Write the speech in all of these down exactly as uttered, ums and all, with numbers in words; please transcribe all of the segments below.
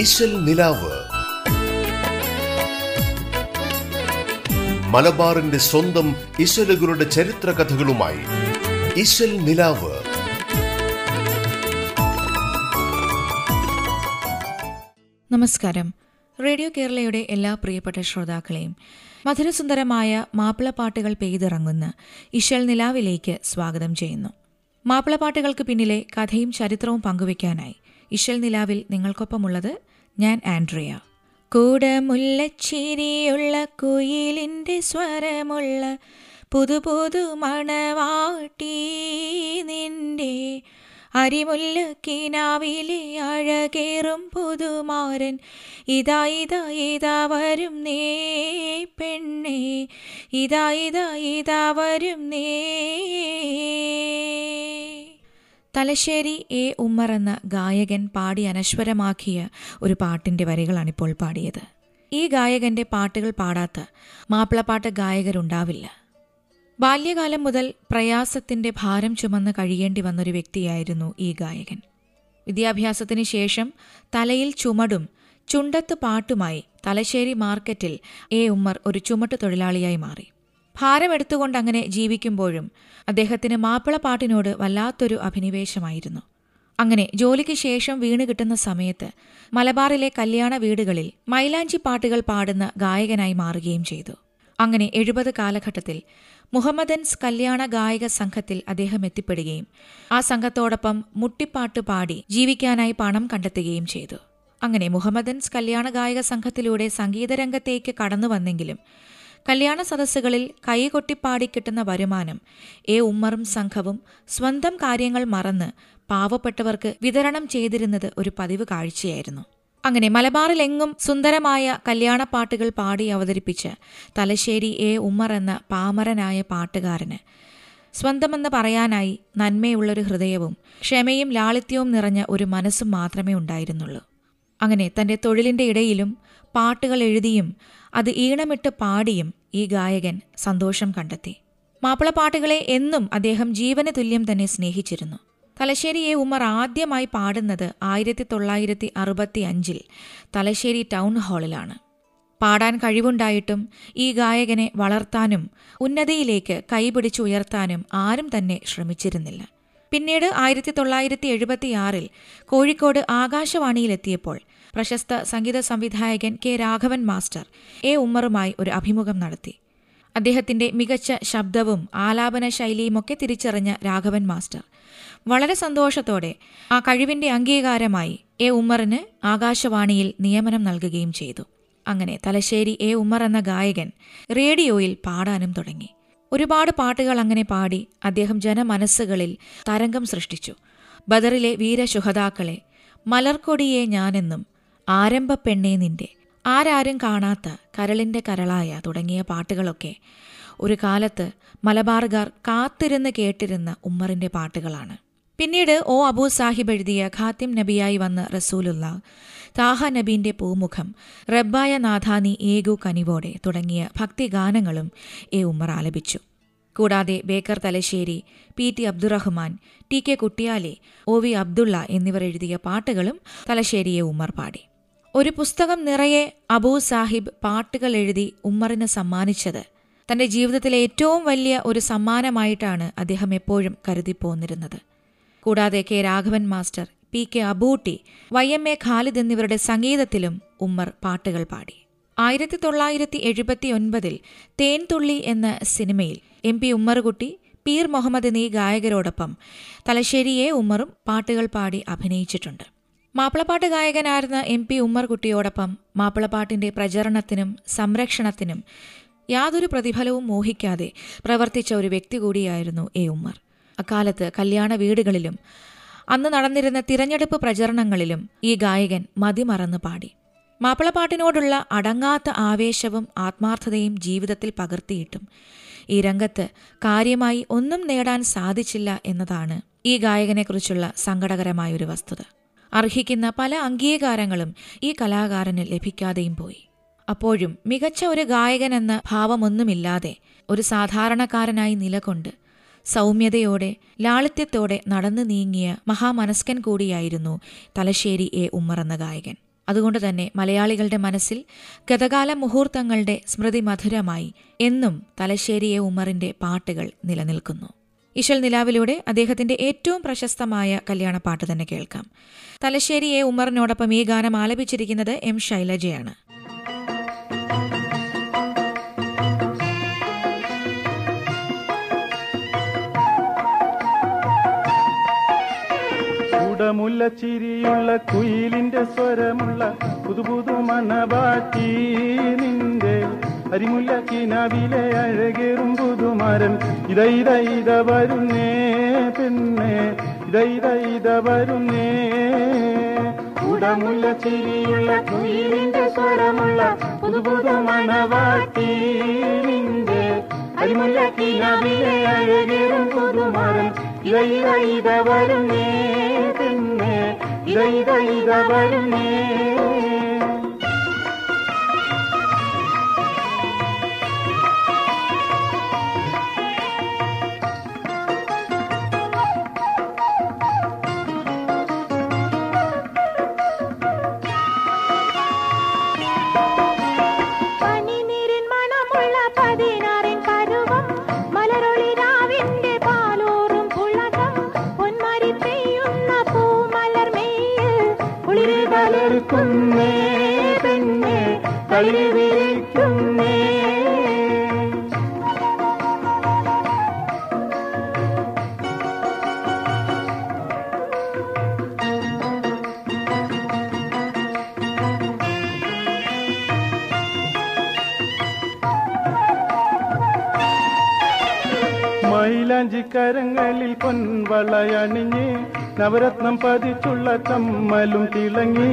ഇശൽ നിലാവ്, മലബാറിന്റെ സ്വന്തം ഇശലുകളുടെ ചരിത്ര കഥകളുമായി. ഇശൽ നിലാവ്. നമസ്കാരം. റേഡിയോ കേരളയുടെ എല്ലാ പ്രിയപ്പെട്ട ശ്രോതാക്കളെയും മധുരസുന്ദരമായ മാപ്പിളപ്പാട്ടുകൾ പെയ്തിറങ്ങുന്ന ഇശൽ നിലാവിലേക്ക് സ്വാഗതം ചെയ്യുന്നു. മാപ്പിളപ്പാട്ടുകൾക്ക് പിന്നിലെ കഥയും ചരിത്രവും പങ്കുവയ്ക്കാനായി ഇശൽ നിലാവിൽ നിങ്ങൾക്കൊപ്പമുള്ളത് ഞാൻ ആൻഡ്രിയ. കൂടമുല്ലച്ചിരിയുള്ള കുയിലിൻ്റെ സ്വരമുള്ള പുതുപുതു മണവാട്ടി നിൻ്റെ അരിമുല്ലു കിനാവിലെ അഴകേറും പുതുമാരൻ ഇതാ ഇതാ ഇതാ വരും നേ പെണ്ണേ ഇതാ ഇതാ ഇതാ വരും നേ. തലശ്ശേരി എ ഉമ്മർ എന്ന ഗായകൻ പാടി അനശ്വരമാക്കിയ ഒരു പാട്ടിൻ്റെ വരികളാണിപ്പോൾ പാടിയത്. ഈ ഗായകൻ്റെ പാട്ടുകൾ പാടാത്ത മാപ്പിളപ്പാട്ട് ഗായകരുണ്ടാവില്ല. ബാല്യകാലം മുതൽ പ്രയാസത്തിൻ്റെ ഭാരം ചുമന്ന് കഴിയേണ്ടി വന്നൊരു വ്യക്തിയായിരുന്നു ഈ ഗായകൻ. വിദ്യാഭ്യാസത്തിന് ശേഷം തലയിൽ ചുമടും ചുണ്ടത്ത് പാട്ടുമായി തലശ്ശേരി മാർക്കറ്റിൽ എ ഉമ്മർ ഒരു ചുമട്ട് തൊഴിലാളിയായി മാറി. ഭാരമെടുത്തുകൊണ്ട് അങ്ങനെ ജീവിക്കുമ്പോഴും അദ്ദേഹത്തിന് മാപ്പിളപ്പാട്ടിനോട് വല്ലാത്തൊരു അഭിനിവേശമായിരുന്നു. അങ്ങനെ ജോലിക്ക് ശേഷം വീണ് കിട്ടുന്ന സമയത്ത് മലബാറിലെ കല്യാണ വീടുകളിൽ മൈലാഞ്ചി പാട്ടുകൾ പാടുന്ന ഗായകനായി മാറുകയും ചെയ്തു. അങ്ങനെ എഴുപത് കാലഘട്ടത്തിൽ മുഹമ്മദൻസ് കല്യാണ ഗായക സംഘത്തിൽ അദ്ദേഹം എത്തിപ്പെടുകയും ആ സംഘത്തോടൊപ്പം മുട്ടിപ്പാട്ട് പാടി ജീവിക്കാനായി പണം കണ്ടെത്തുകയും ചെയ്തു. അങ്ങനെ മുഹമ്മദൻസ് കല്യാണ ഗായക സംഘത്തിലൂടെ സംഗീതരംഗത്തേക്ക് കടന്നു വന്നെങ്കിലും കല്യാണ സദസ്സുകളിൽ കൈകൊട്ടിപ്പാടി കിട്ടുന്ന വരുമാനം എ ഉമ്മറും സംഘവും സ്വന്തം കാര്യങ്ങൾ മറന്ന് പാവപ്പെട്ടവർക്ക് വിതരണം ചെയ്തിരുന്നത് ഒരു പതിവ് കാഴ്ചയായിരുന്നു. അങ്ങനെ മലബാറിലെങ്ങും സുന്ദരമായ കല്യാണപ്പാട്ടുകൾ പാടി അവതരിപ്പിച്ച് തലശ്ശേരി എ ഉമ്മർ എന്ന പാമരനായ പാട്ടുകാരന് സ്വന്തമെന്ന് പറയാനായി നന്മയുള്ളൊരു ഹൃദയവും ക്ഷമയും ലാളിത്യവും നിറഞ്ഞ ഒരു മനസ്സും മാത്രമേ ഉണ്ടായിരുന്നുള്ളൂ. അങ്ങനെ തൻ്റെ തൊഴിലിൻ്റെ ഇടയിലും പാട്ടുകൾ എഴുതിയും അത് ഈണമിട്ട് പാടിയും ഈ ഗായകൻ സന്തോഷം കണ്ടെത്തി. മാപ്പിളപ്പാട്ടുകളെ എന്നും അദ്ദേഹം ജീവന് തുല്യം തന്നെ സ്നേഹിച്ചിരുന്നു. തലശ്ശേരി എ ഉമ്മർ ആദ്യമായി പാടുന്നത് ആയിരത്തി തൊള്ളായിരത്തി അറുപത്തി അഞ്ചിൽ തലശ്ശേരി ടൗൺ ഹാളിലാണ്. പാടാൻ കഴിവുണ്ടായിട്ടും ഈ ഗായകനെ വളർത്താനും ഉന്നതിയിലേക്ക് കൈപിടിച്ചുയർത്താനും ആരും തന്നെ ശ്രമിച്ചിരുന്നില്ല. പിന്നീട് ആയിരത്തി തൊള്ളായിരത്തി എഴുപത്തി ആറിൽ കോഴിക്കോട് ആകാശവാണിയിലെത്തിയപ്പോൾ പ്രശസ്ത സംഗീത സംവിധായകൻ കെ രാഘവൻ മാസ്റ്റർ എ ഉമ്മറുമായി ഒരു അഭിമുഖം നടത്തി. അദ്ദേഹത്തിന്റെ മികച്ച ശബ്ദവും ആലാപന ശൈലിയുമൊക്കെ തിരിച്ചറിഞ്ഞ രാഘവൻ മാസ്റ്റർ വളരെ സന്തോഷത്തോടെ ആ കഴിവിന്റെ അംഗീകാരമായി എ ഉമ്മറിന് ആകാശവാണിയിൽ നിയമനം നൽകുകയും ചെയ്തു. അങ്ങനെ തലശ്ശേരി എ ഉമ്മർ എന്ന ഗായകൻ റേഡിയോയിൽ പാടാനും തുടങ്ങി. ഒരുപാട് പാട്ടുകൾ അങ്ങനെ പാടി അദ്ദേഹം ജനമനസ്സുകളിൽ തരംഗം സൃഷ്ടിച്ചു. ബദറിലെ വീരശുഹദാക്കളെ, മലർക്കൊടിയെ ഞാനെന്നും, ആരംഭ പെണ്ണേ നിന്റെ, ആരാരും കാണാത്ത കരളിൻ്റെ കരളായ തുടങ്ങിയ പാട്ടുകളൊക്കെ ഒരു കാലത്ത് മലബാറുകാർ കാത്തിരുന്ന് കേട്ടിരുന്ന ഉമ്മറിൻ്റെ പാട്ടുകളാണ്. പിന്നീട് ഒ അബൂ സാഹിബ് എഴുതിയ ഖാത്തിം നബിയായി വന്ന റസൂലുള്ള, താഹ നബീൻ്റെ പൂമുഖം, റബ്ബായ നാഥാനി ഏകു കനിവോടെ തുടങ്ങിയ ഭക്തിഗാനങ്ങളും എ ഉമ്മർ ആലപിച്ചു. കൂടാതെ Baker Thalassery, P T Abdurahman, T K Kuttiyali, O V Abdulla എന്നിവർ എഴുതിയ പാട്ടുകളും തലശ്ശേരി എ ഉമ്മർ പാടി. ഒരു പുസ്തകം നിറയെ അബൂ സാഹിബ് പാട്ടുകൾ എഴുതി ഉമ്മറിന് സമ്മാനിച്ചത് തൻ്റെ ജീവിതത്തിലെ ഏറ്റവും വലിയ ഒരു സമ്മാനമായിട്ടാണ് അദ്ദേഹം എപ്പോഴും കരുതിപ്പോന്നിരുന്നത്. കൂടാതെ K Raghavan master, P K Abootty, Y M A Khalid എന്നിവരുടെ സംഗീതത്തിലും ഉമ്മർ പാട്ടുകൾ പാടി. ആയിരത്തി തൊള്ളായിരത്തി എഴുപത്തി ഒൻപതിൽ തേൻതുള്ളി എന്ന സിനിമയിൽ എം പി ഉമ്മറുകുട്ടി, പീർ മുഹമ്മദ് എന്നീ ഗായകരോടൊപ്പം തലശ്ശേരി എ ഉമ്മറും പാട്ടുകൾ പാടി അഭിനയിച്ചിട്ടുണ്ട്. മാപ്പിളപ്പാട്ട് ഗായകനായിരുന്ന എം പി ഉമ്മർകുട്ടിയോടൊപ്പം മാപ്പിളപ്പാട്ടിൻ്റെ പ്രചരണത്തിനും സംരക്ഷണത്തിനും യാതൊരു പ്രതിഫലവും മോഹിക്കാതെ പ്രവർത്തിച്ച ഒരു വ്യക്തി കൂടിയായിരുന്നു എ ഉമ്മർ. അക്കാലത്ത് കല്യാണ വീടുകളിലും അന്ന് നടന്നിരുന്ന തിരഞ്ഞെടുപ്പ് പ്രചരണങ്ങളിലും ഈ ഗായകൻ മതിമറന്ന് പാടി. മാപ്പിളപ്പാട്ടിനോടുള്ള അടങ്ങാത്ത ആവേശവും ആത്മാർത്ഥതയും ജീവിതത്തിൽ പകർത്തിയിട്ടും ഈ രംഗത്ത് കാര്യമായി ഒന്നും നേടാൻ സാധിച്ചില്ല എന്നതാണ് ഈ ഗായകനെക്കുറിച്ചുള്ള സങ്കടകരമായൊരു വസ്തുത. അർഹിക്കുന്ന പല അംഗീകാരങ്ങളും ഈ കലാകാരന് ലഭിക്കാതെയും പോയി. അപ്പോഴും മികച്ച ഒരു ഗായകനെന്ന ഭാവമൊന്നുമില്ലാതെ ഒരു സാധാരണക്കാരനായി നിലകൊണ്ട് സൗമ്യതയോടെ ലാളിത്യത്തോടെ നടന്നു നീങ്ങിയ മഹാമനസ്കൻ കൂടിയായിരുന്നു തലശ്ശേരി എ ഉമ്മർ എന്ന ഗായകൻ. അതുകൊണ്ട് തന്നെ മലയാളികളുടെ മനസ്സിൽ ഗതകാല മുഹൂർത്തങ്ങളുടെ സ്മൃതി മധുരമായി എന്നും തലശ്ശേരിയെ ഉമ്മറിന്റെ പാട്ടുകൾ നിലനിൽക്കുന്നു. ഇശൽ നിലാവിലൂടെ അദ്ദേഹത്തിന്റെ ഏറ്റവും പ്രശസ്തമായ കല്യാണപ്പാട്ട് തന്നെ കേൾക്കാം. തലശ്ശേരിയെ ഉമ്മറിനോടൊപ്പം ഈ ഗാനം ആലപിച്ചിരിക്കുന്നത് എം ശൈലജയാണ്. മുല്ല ചിരിയുള്ള കുയിലിന്റെ സ്വരമുള്ള പുതുപുതു മണവാറ്റി നിന്റെ അരിമുല്ല കിനാവിലെ അഴകേറും പുതുമരം ഇത ഇത ഇത വരുന്നേ പെണ്ണേ ഇത ഇത ഇത വരുന്നേ. ഉടമുല്ല ചിരിയുള്ള കുയിലിന്റെ സ്വരമുള്ള പുതുപുതു മണവാറ്റി നിന്റെ അരിമുല്ല കിനാവിലെ അഴകേറും പുതുമരം ഇത ഇത ഇത വരുന്നേ. പനിനീരിൻ മണമുള്ള പതിനാറിൻ പരുവം മലരൊളി രാവിന്റെ പാലോറും പുളകം പൊന്മാരി പെയ്യുന്ന പൂമലർ മൈലാഞ്ചിക്കരങ്ങളിൽ പൊൻവളയണിഞ്ഞ് നവരത്നം പതിച്ചുള്ള കമ്മലും തിളങ്ങി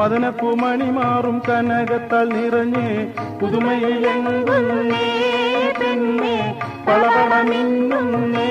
മദനപ്പൂമണി മാറും കനകത്താൽ നിറഞ്ഞ് പുതുമയിലെങ്ങുന്നേ പെണ്ണേ പളപളമിന്നുന്നേ.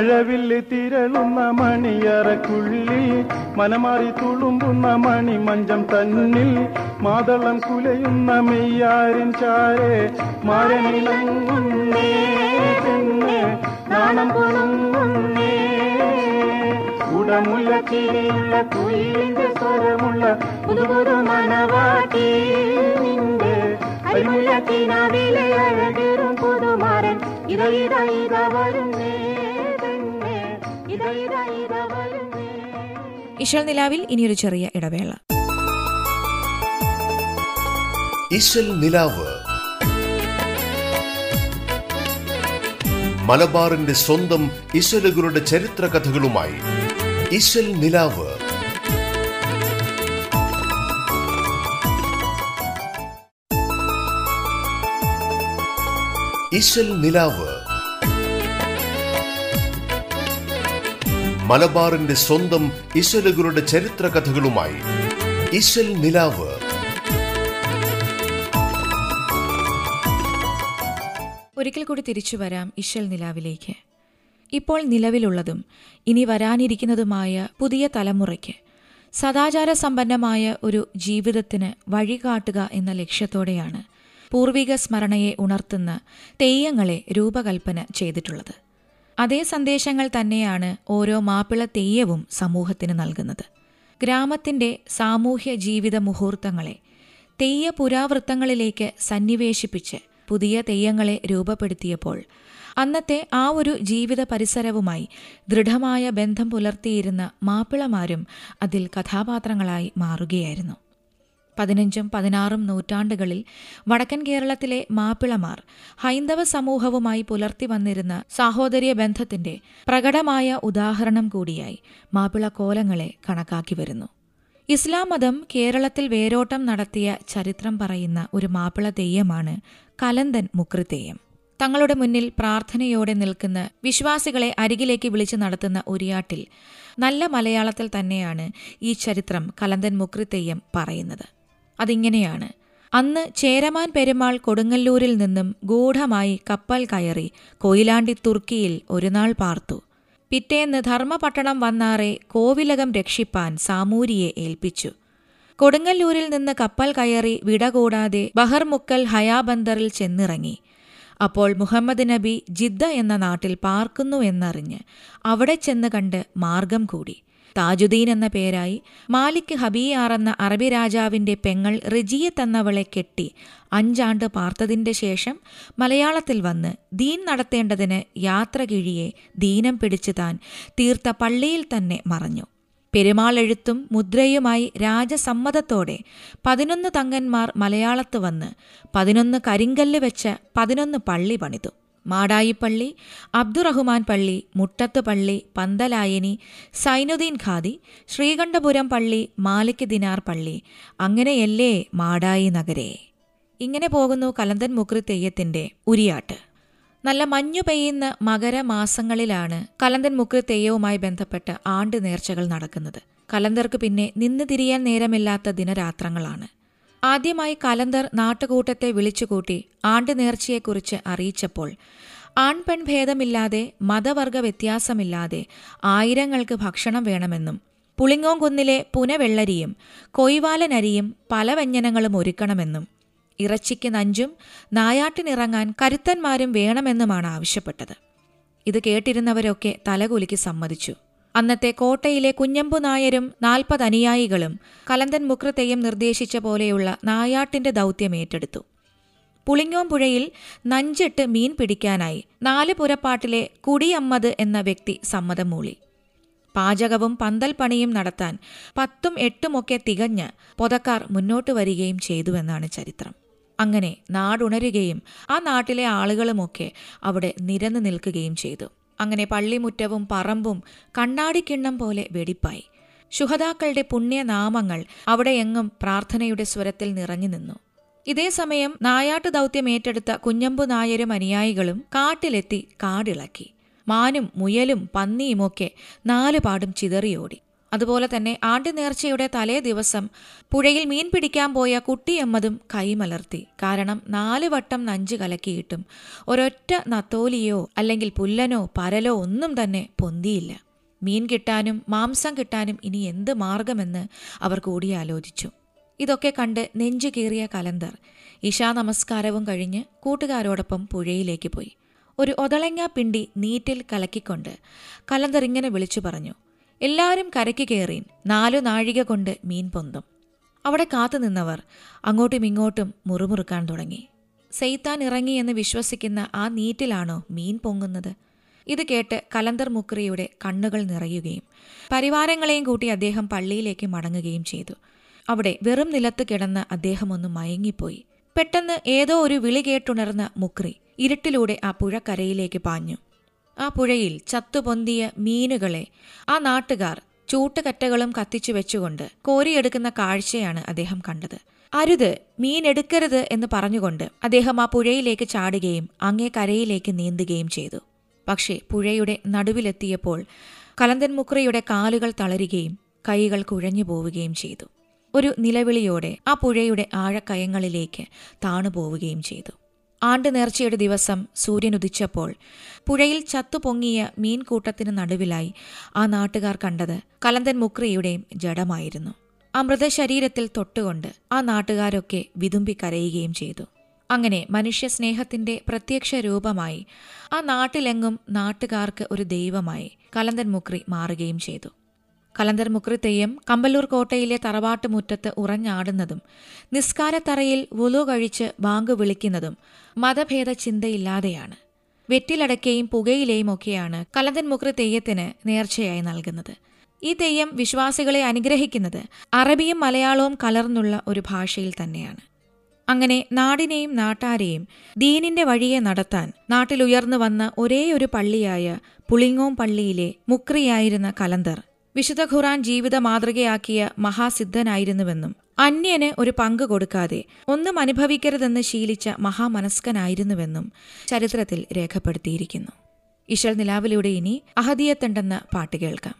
മഴവില്ല് തിരളുന്ന മണിയറക്കുള്ളിൽ മനമാറി തുളുമ്പുന്ന മണിമഞ്ചം തന്നിൽ മാതളം കുലയുന്ന മെയ്യാരിൻ ചാരേ മരനിലങ്ങുന്നേ പെണ്ണേ നാണം പുറങ്ങുന്നേ. ഉടമുള്ള ചിരിയുള്ള കുയിലിന്റെ സ്വരമുള്ള പുതുപുതു മണവാട്ടി നിന്റെ അരിമുല്ല കിനാവിലെ അഴകേറും പുതുമരൻ ഇത ഇത ഇത വരുന്നേ. ഇശൽ നിലാവിൽ ഇനിയൊരു ചെറിയ ഇടവേള. ഇശൽ നിലാവ്, മലബാറിന്റെ സ്വന്തം ഇശലുകളുടെ ചരിത്ര കഥകളുമായി. ഇശൽ നിലാവ്. ഇശൽ നിലാവ്, മലബാറിന്റെ സ്വന്തം ഇശലുകളുടെ ചരിത്ര കഥകളുമായി. ഇശൽ നിലാവ്. ഒരിക്കൽ കൂടി തിരിച്ചു വരാം ഇശൽ നിലാവിലേക്ക്. ഇപ്പോൾ നിലവിലുള്ളതും ഇനി വരാനിരിക്കുന്നതുമായ പുതിയ തലമുറയ്ക്ക് സദാചാര സമ്പന്നമായ ഒരു ജീവിതത്തിന് വഴികാട്ടുക എന്ന ലക്ഷ്യത്തോടെയാണ് പൂർവിക സ്മരണയെ ഉണർത്തുന്ന തെയ്യങ്ങളെ രൂപകൽപ്പന ചെയ്തിട്ടുള്ളത്. അതേ സന്ദേശങ്ങൾ തന്നെയാണ് ഓരോ മാപ്പിള തെയ്യവും സമൂഹത്തിന് നൽകുന്നത്. ഗ്രാമത്തിൻ്റെ സാമൂഹ്യ ജീവിത മുഹൂർത്തങ്ങളെ തെയ്യ പുരാവൃത്തങ്ങളിലേക്ക് സന്നിവേശിപ്പിച്ച് പുതിയ തെയ്യങ്ങളെ രൂപപ്പെടുത്തിയപ്പോൾ അന്നത്തെ ആ ഒരു ജീവിത പരിസരവുമായി ദൃഢമായ ബന്ധം പുലർത്തിയിരുന്ന മാപ്പിളമാരും അതിൽ കഥാപാത്രങ്ങളായി മാറുകയായിരുന്നു. പതിനഞ്ചും പതിനാറും നൂറ്റാണ്ടുകളിൽ വടക്കൻ കേരളത്തിലെ മാപ്പിളമാർ ഹൈന്ദവ സമൂഹവുമായി പുലർത്തി വന്നിരുന്ന സാഹോദര്യ ബന്ധത്തിന്റെ പ്രകടമായ ഉദാഹരണം കൂടിയായി മാപ്പിളക്കോലങ്ങളെ കണക്കാക്കി വരുന്നു. ഇസ്ലാം മതം കേരളത്തിൽ വേരോട്ടം നടത്തിയ ചരിത്രം പറയുന്ന ഒരു മാപ്പിള തെയ്യമാണ് കലന്തൻ മുക്രിത്തെയ്യം. തങ്ങളുടെ മുന്നിൽ പ്രാർത്ഥനയോടെ നിൽക്കുന്ന വിശ്വാസികളെ അരികിലേക്ക് വിളിച്ചു നടത്തുന്ന ഉരിയാട്ടിൽ നല്ല മലയാളത്തിൽ തന്നെയാണ് ഈ ചരിത്രം കലന്തൻ മുക്രിത്തെയ്യം പറയുന്നത്. അതിങ്ങനെയാണ്: അന്ന് ചേരമാൻ പെരുമാൾ കൊടുങ്ങല്ലൂരിൽ നിന്നും ഗൂഢമായി കപ്പൽ കയറി കൊയിലാണ്ടി തുർക്കിയിൽ ഒരുനാൾ പാർത്തു. പിറ്റേന്ന് ധർമ്മപട്ടണം വന്നാറെ കോവിലകം രക്ഷിപ്പാൻ സാമൂരിയെ ഏൽപ്പിച്ചു. കൊടുങ്ങല്ലൂരിൽ നിന്ന് കപ്പൽ കയറി വിടകൂടാതെ ബഹർമുക്കൽ ഹയാബന്ദറിൽ ചെന്നിറങ്ങി. അപ്പോൾ മുഹമ്മദ് നബി ജിദ്ദ എന്ന നാട്ടിൽ പാർക്കുന്നു എന്നറിഞ്ഞ് അവിടെ ചെന്ന് കണ്ട് മാർഗം കൂടി. താജുദ്ദീൻ എന്ന പേരായി മാലിക് ഹബീയാർ എന്ന അറബി രാജാവിന്റെ പെങ്ങൾ റിജിയെ തന്നവളെ കെട്ടി അഞ്ചാണ്ട് പാർത്തതിന്റെ ശേഷം മലയാളത്തിൽ വന്ന് ദീൻ നടത്തേണ്ടതിന് യാത്ര കിഴിയെ ദീനം പിടിച്ചു താൻ തീർത്ത പള്ളിയിൽ തന്നെ മറഞ്ഞു. പെരുമാളെഴുത്തും മുദ്രയുമായി രാജസമ്മതത്തോടെ പതിനൊന്ന് തങ്കന്മാർ മലയാളത്ത് വന്ന് പതിനൊന്ന് കരിങ്കല്ല് വെച്ച് പതിനൊന്ന് പള്ളി പണിതു. മാടായിപ്പള്ളി, അബ്ദുറഹ്മാൻ പള്ളി, മുട്ടത്ത് പള്ളി, പന്തലായനി, സൈനുദ്ദീൻ ഖാദി, ശ്രീകണ്ഠപുരം പള്ളി, മാലിക് ദിനാർ പള്ളി, അങ്ങനെയല്ലേ മാടായി നഗരേ. ഇങ്ങനെ പോകുന്നു കലന്തൻ മുക്രിത്തെയ്യത്തിന്റെ ഉരിയാട്ട്. നല്ല മഞ്ഞു പെയ്യുന്ന മകരമാസങ്ങളിലാണ് കലന്തൻ മുക്രിത്തെയ്യവുമായി ബന്ധപ്പെട്ട് ആണ്ട് നേർച്ചകൾ നടക്കുന്നത്. കലന്തർക്ക് പിന്നെ നിന്ന് തിരിയാൻ നേരമില്ലാത്ത ദിനരാത്രങ്ങളാണ്. ആദ്യമായി കലന്തർ നാട്ടുകൂട്ടത്തെ വിളിച്ചുകൂട്ടി ആണ്ട് നേർച്ചയെക്കുറിച്ച് അറിയിച്ചപ്പോൾ ആൺപെൺ ഭേദമില്ലാതെ മതവർഗ വ്യത്യാസമില്ലാതെ ആയിരങ്ങൾക്ക് ഭക്ഷണം വേണമെന്നും പുളിങ്ങോംകുന്നിലെ പുനവെള്ളരിയും കൊയ്വാലനരിയും പല വ്യഞ്ജനങ്ങളും ഒരുക്കണമെന്നും ഇറച്ചിക്ക് നഞ്ചും നായാട്ടിനിറങ്ങാൻ കരുത്തന്മാരും വേണമെന്നുമാണ് ആവശ്യപ്പെട്ടത്. ഇത് കേട്ടിരുന്നവരൊക്കെ തലകുലുക്കി സമ്മതിച്ചു. അന്നത്തെ കോട്ടയിലെ കുഞ്ഞമ്പു നായരും നാൽപ്പത് അനുയായികളും കലന്തൻ മുക്രിത്തെയ്യം നിർദ്ദേശിച്ച പോലെയുള്ള നായാട്ടിന്റെ ദൗത്യം ഏറ്റെടുത്തു. പുളിങ്ങോംപുഴയിൽ നഞ്ചിട്ട് മീൻ പിടിക്കാനായി നാല് പുരപ്പാട്ടിലെ കുടിയമ്മദ് എന്ന വ്യക്തി സമ്മതം മൂളി. പാചകവും പന്തൽപ്പണിയും നടത്താൻ പത്തും എട്ടുമൊക്കെ തികഞ്ഞ് പൊതക്കാർ മുന്നോട്ട് വരികയും ചെയ്തുവെന്നാണ് ചരിത്രം. അങ്ങനെ നാടുണരുകയും ആ നാട്ടിലെ ആളുകളുമൊക്കെ അവിടെ നിരന്നു നിൽക്കുകയും ചെയ്തു. അങ്ങനെ പള്ളിമുറ്റവും പറമ്പും കണ്ണാടിക്കിണ്ണം പോലെ വെടിപ്പായി. ശുഹദാക്കളുടെ പുണ്യനാമങ്ങൾ അവിടെ എങ്ങും പ്രാർത്ഥനയുടെ സ്വരത്തിൽ നിറഞ്ഞു നിന്നു. ഇതേസമയം നായാട്ട് ദൗത്യം ഏറ്റെടുത്ത കുഞ്ഞമ്പു നായരും അനുയായികളും കാട്ടിലെത്തി കാടിളക്കി. മാനും മുയലും പന്നിയുമൊക്കെ നാലുപാടും ചിതറിയോടി. അതുപോലെ തന്നെ ആണ്ട് നേർച്ചയുടെ തലേ ദിവസം പുഴയിൽ മീൻ പിടിക്കാൻ പോയ കുട്ടിയമ്മതും കൈമലർത്തി. കാരണം നാല് വട്ടം നഞ്ച് കലക്കിയിട്ടും ഒരൊറ്റ നത്തോലിയോ അല്ലെങ്കിൽ പുല്ലനോ പരലോ ഒന്നും തന്നെ പൊന്തിയില്ല. മീൻ കിട്ടാനും മാംസം കിട്ടാനും ഇനി എന്ത് മാർഗമെന്ന് അവർ കൂടിയാലോചിച്ചു. ഇതൊക്കെ കണ്ട് നെഞ്ചു കീറിയ കലന്തർ ഇശാ നമസ്കാരവും കഴിഞ്ഞ് കൂട്ടുകാരോടൊപ്പം പുഴയിലേക്ക് പോയി. ഒരു ഒതളങ്ങ പിണ്ടി നീറ്റിൽ കലക്കിക്കൊണ്ട് കലന്തർ ഇങ്ങനെ വിളിച്ചു പറഞ്ഞു: എല്ലാവരും കരയ്ക്ക് കയറി, നാലു നാഴിക കൊണ്ട് മീൻ പൊന്തും. അവിടെ കാത്തുനിന്നവർ അങ്ങോട്ടും ഇങ്ങോട്ടും മുറുമുറുക്കാൻ തുടങ്ങി. സെയ്ത്താൻ ഇറങ്ങി എന്ന് വിശ്വസിക്കുന്ന ആ നീറ്റിലാണോ മീൻ പൊങ്ങുന്നത്? ഇത് കേട്ട് കലന്തർ മുക്രിയുടെ കണ്ണുകൾ നിറയുകയും പരിവാരങ്ങളെയും കൂട്ടി അദ്ദേഹം പള്ളിയിലേക്ക് മടങ്ങുകയും ചെയ്തു. അവിടെ വെറും നിലത്ത് കിടന്ന് അദ്ദേഹം ഒന്ന് മയങ്ങിപ്പോയി. പെട്ടെന്ന് ഏതോ ഒരു വിളി കേട്ടുണർന്ന മുക്രി ഇരുട്ടിലൂടെ ആ പുഴക്കരയിലേക്ക് പാഞ്ഞു. ആ പുഴയിൽ ചത്തുപൊന്തിയ മീനുകളെ ആ നാട്ടുകാർ ചൂട്ടുകറ്റകളും കത്തിച്ചു വെച്ചുകൊണ്ട് കോരിയെടുക്കുന്ന കാഴ്ചയാണ് അദ്ദേഹം കണ്ടത്. അരുത്, മീനെടുക്കരുത് എന്ന് പറഞ്ഞുകൊണ്ട് അദ്ദേഹം ആ പുഴയിലേക്ക് ചാടുകയും അങ്ങേ കരയിലേക്ക് നീന്തുകയും ചെയ്തു. പക്ഷേ പുഴയുടെ നടുവിലെത്തിയപ്പോൾ കലന്തൻ മുക്രിയുടെ കാലുകൾ തളരുകയും കൈകൾ കുഴഞ്ഞു പോവുകയും ചെയ്തു. ഒരു നിലവിളിയോടെ ആ പുഴയുടെ ആഴക്കയങ്ങളിലേക്ക് താണുപോവുകയും ചെയ്തു. ആണ്ട് നേർച്ചയുടെ ദിവസം സൂര്യനുദിച്ചപ്പോൾ പുഴയിൽ ചത്തുപൊങ്ങിയ മീൻകൂട്ടത്തിന് നടുവിലായി ആ നാട്ടുകാർ കണ്ടത് കലന്തൻ മുക്രിയുടെയും ജഡമായിരുന്നു. ആ മൃതശരീരത്തിൽ തൊട്ടുകൊണ്ട് ആ നാട്ടുകാരൊക്കെ വിതുമ്പി കരയുകയും ചെയ്തു. അങ്ങനെ മനുഷ്യസ്നേഹത്തിന്റെ പ്രത്യക്ഷ രൂപമായി ആ നാട്ടിലെങ്ങും നാട്ടുകാർക്ക് ഒരു ദൈവമായി കലന്തൻ മുക്രി മാറുകയും ചെയ്തു. കലന്തൻ മുക്രിത്തെയ്യം കമ്പല്ലൂർ കോട്ടയിലെ തറവാട്ടുമുറ്റത്ത് ഉറഞ്ഞാടുന്നതും നിസ്കാരത്തറയിൽ വുളു കഴിച്ച് ബാങ്ക് വിളിക്കുന്നതും മതഭേദ ചിന്തയില്ലാതെയാണ്. വെറ്റിലടക്കയും പുകയിലയും ഒക്കെയാണ് കലന്തൻ മുക്രിത്തെയ്യത്തിന് നേർച്ചയായി നൽകുന്നത്. ഈ തെയ്യം വിശ്വാസികളെ അനുഗ്രഹിക്കുന്നത് അറബിയും മലയാളവും കലർന്നുള്ള ഒരു ഭാഷയിൽ തന്നെയാണ്. അങ്ങനെ നാടിനെയും നാട്ടാരെയും ദീനിന്റെ വഴിയെ നടത്താൻ നാട്ടിലുയർന്നു വന്ന ഒരേ ഒരു പള്ളിയായ പുളിങ്ങോം പള്ളിയിലെ മുക്രിയായിരുന്ന കലന്തർ വിശുദ്ധ ഖുർആൻ ജീവിത മാതൃകയാക്കിയ മഹാസിദ്ധനായിരുന്നുവെന്നും അന്യന് ഒരു പങ്ക് കൊടുക്കാതെ ഒന്നും അനുഭവിക്കരുതെന്ന് ശീലിച്ച മഹാമനസ്കനായിരുന്നുവെന്നും ചരിത്രത്തിൽ രേഖപ്പെടുത്തിയിരിക്കുന്നു. ഇശൽ നിലാവിലൂടെ ഇനി അഹദിയത്തുണ്ടെന്ന പാട്ട് കേൾക്കാം.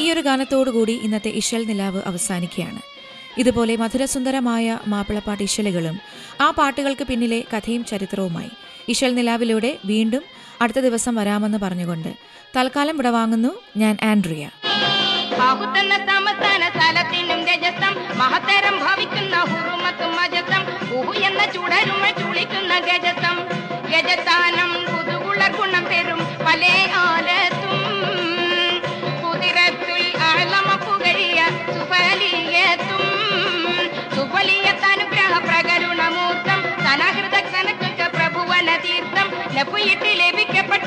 ഈ ഒരു ഗാനത്തോടുകൂടി ഇന്നത്തെ ഇശൽ നിലാവ് അവസാനിക്കുകയാണ്. ഇതുപോലെ മധുരസുന്ദരമായ മാപ്പിളപ്പാട്ട് ഇശലുകളും ആ പാട്ടുകൾക്ക് പിന്നിലെ കഥയും ചരിത്രവുമായി ഇശൽ നിലാവിലൂടെ വീണ്ടും അടുത്ത ദിവസം വരാമെന്ന് പറഞ്ഞുകൊണ്ട് തൽക്കാലം വിടവാങ്ങുന്നു. ഞാൻ ആൻഡ്രിയ. ബാഹുത്തന്ന സമസ്ഥാന സ്ഥലത്തിനും രജസം മഹത്തരം ഭവിക്കുന്ന ഹുറുമത്തും അജസം ഊഹുയെന്ന ചുടരുമ ചുളിക്കുന്ന ഗജസം ഗജസ്ഥാനം പുതുകുള്ള ഗുണം പെറും പലേ ആലത്തും കുതിരത്തുൽ അലമ പുകഴിയ സുഫലിയത്തും സുഫലിയത്തനുഗ്രഹ പ്രകരുണമൂർത്തം തനഹൃത കനക്കൊക്കെ പ്രഭുവന തീർത്ഥം ലഭുയിട്ട് ലഭിക്കപ്പെട്ട